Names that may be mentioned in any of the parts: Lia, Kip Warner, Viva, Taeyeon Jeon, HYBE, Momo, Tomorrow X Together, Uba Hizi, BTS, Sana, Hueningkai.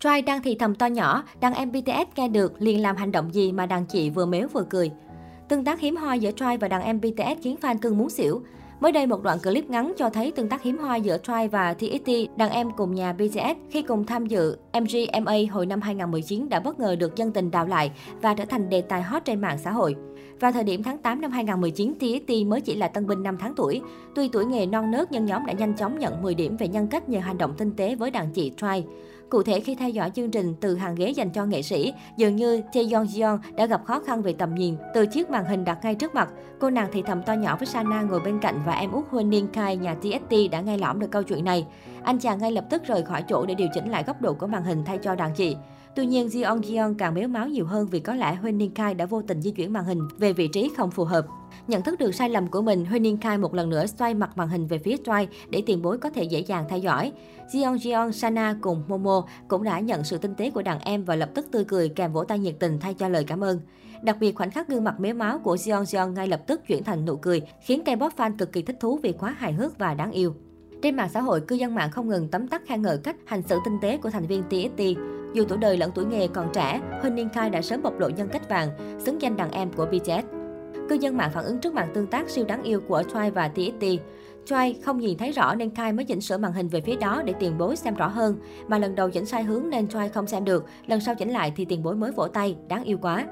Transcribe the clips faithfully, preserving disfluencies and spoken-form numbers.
Trai đang thì thầm to nhỏ, đàn em bê tê ét nghe được liền làm hành động gì mà đàn chị vừa méo vừa cười. Tương tác hiếm hoi giữa Trai và đàn em bê tê ét khiến fan cưng muốn xỉu. Mới đây một đoạn clip ngắn cho thấy tương tác hiếm hoi giữa Trai và tê ét tê, đàn em cùng nhà bê tê ét khi cùng tham dự em giê em a hồi năm hai nghìn không trăm mười chín đã bất ngờ được dân tình đào lại và trở thành đề tài hot trên mạng xã hội. Vào thời điểm tháng tám năm hai nghìn không trăm mười chín, tê ét tê mới chỉ là tân binh năm tháng tuổi. Tuy tuổi nghề non nớt nhưng nhóm đã nhanh chóng nhận mười điểm về nhân cách nhờ hành động tinh tế với đàn chị Trai. Cụ thể, khi theo dõi chương trình từ hàng ghế dành cho nghệ sĩ, dường như Taeyeon Jeon đã gặp khó khăn về tầm nhìn. Từ chiếc màn hình đặt ngay trước mặt, cô nàng thì thầm to nhỏ với Sana ngồi bên cạnh và em út Hueningkai nhà tê ét tê đã nghe lõm được câu chuyện này. Anh chàng ngay lập tức rời khỏi chỗ để điều chỉnh lại góc độ của màn hình thay cho đàn chị. Tuy nhiên, Jeon Jeon càng méo máo nhiều hơn vì có lẽ Hueningkai đã vô tình di chuyển màn hình về vị trí không phù hợp. Nhận thức được sai lầm của mình, Hueningkai một lần nữa xoay mặt màn hình về phía Trai để tiền bối có thể dễ dàng theo dõi. Jeon Jeon, Sana cùng Momo cũng đã nhận sự tinh tế của đàn em và lập tức tươi cười kèm vỗ tay nhiệt tình thay cho lời cảm ơn. Đặc biệt, khoảnh khắc gương mặt méo máo của Jeon Jeon ngay lập tức chuyển thành nụ cười, khiến K-pop fan cực kỳ thích thú vì quá hài hước và đáng yêu. Trên mạng xã hội, cư dân mạng không ngừng tấm tắc khen ngợi cách hành xử tinh tế của thành viên tê ét tê. Dù tuổi đời lẫn tuổi nghề còn trẻ, Hueningkai đã sớm bộc lộ nhân cách vàng, xứng danh đàn em của bê tê ét. Cư dân mạng phản ứng trước màn tương tác siêu đáng yêu của Trai và tê ét tê. Trai không nhìn thấy rõ nên Kai mới chỉnh sửa màn hình về phía đó để tiền bối xem rõ hơn. Mà lần đầu chỉnh sai hướng nên Trai không xem được, lần sau chỉnh lại thì tiền bối mới vỗ tay, đáng yêu quá.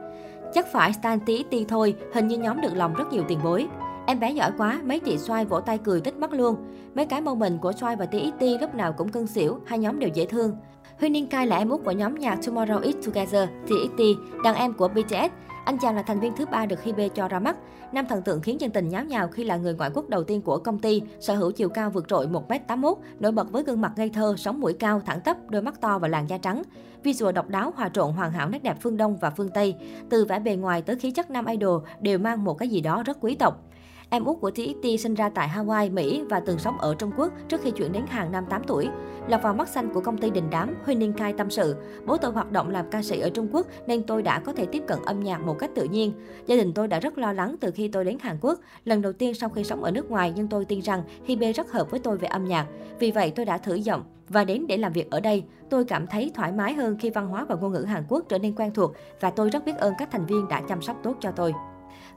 Chắc phải stan tê ét tê thôi, hình như nhóm được lòng rất nhiều tiền bối. Em bé giỏi quá, mấy chị Trai vỗ tay cười tích mắt luôn. Mấy cái moment của Trai và tê ét tê lúc nào cũng cưng xỉu, hai nhóm đều dễ thương. Hueningkai là em út của nhóm nhạc Tomorrow X Together, tê ét tê, đàn em của bê tê ét. Anh chàng là thành viên thứ ba được HYBE cho ra mắt. Nam thần tượng khiến dân tình nháo nhào khi là người ngoại quốc đầu tiên của công ty, sở hữu chiều cao vượt trội một mét tám mốt, nổi bật với gương mặt ngây thơ, sống mũi cao, thẳng tắp, đôi mắt to và làn da trắng. Visual độc đáo hòa trộn hoàn hảo nét đẹp phương Đông và phương Tây. Từ vẻ bề ngoài tới khí chất nam idol đều mang một cái gì đó rất quý tộc. Em út của tê ét tê sinh ra tại Hawaii, Mỹ và từng sống ở Trung Quốc trước khi chuyển đến Hàn năm tám tuổi. Lọt vào mắt xanh của công ty đình đám, Hueningkai tâm sự, bố tôi hoạt động làm ca sĩ ở Trung Quốc nên tôi đã có thể tiếp cận âm nhạc một cách tự nhiên. Gia đình tôi đã rất lo lắng từ khi tôi đến Hàn Quốc. Lần đầu tiên sau khi sống ở nước ngoài nhưng tôi tin rằng HYBE rất hợp với tôi về âm nhạc. Vì vậy tôi đã thử giọng và đến để làm việc ở đây. Tôi cảm thấy thoải mái hơn khi văn hóa và ngôn ngữ Hàn Quốc trở nên quen thuộc và tôi rất biết ơn các thành viên đã chăm sóc tốt cho tôi.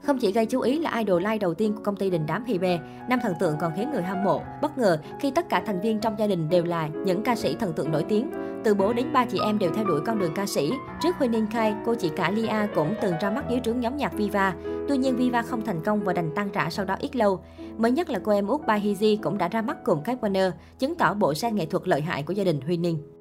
Không chỉ gây chú ý là idol live đầu tiên của công ty đình đám HYBE, nam thần tượng còn khiến người hâm mộ bất ngờ khi tất cả thành viên trong gia đình đều là những ca sĩ thần tượng nổi tiếng. Từ bố đến ba chị em đều theo đuổi con đường ca sĩ. Trước Hueningkai, cô chị cả Lia cũng từng ra mắt dưới trướng nhóm nhạc Viva. Tuy nhiên Viva không thành công và đành tan rã sau đó ít lâu. Mới nhất là cô em út Uba Hizi cũng đã ra mắt cùng Kip Warner, chứng tỏ bộ sen nghệ thuật lợi hại của gia đình Huening.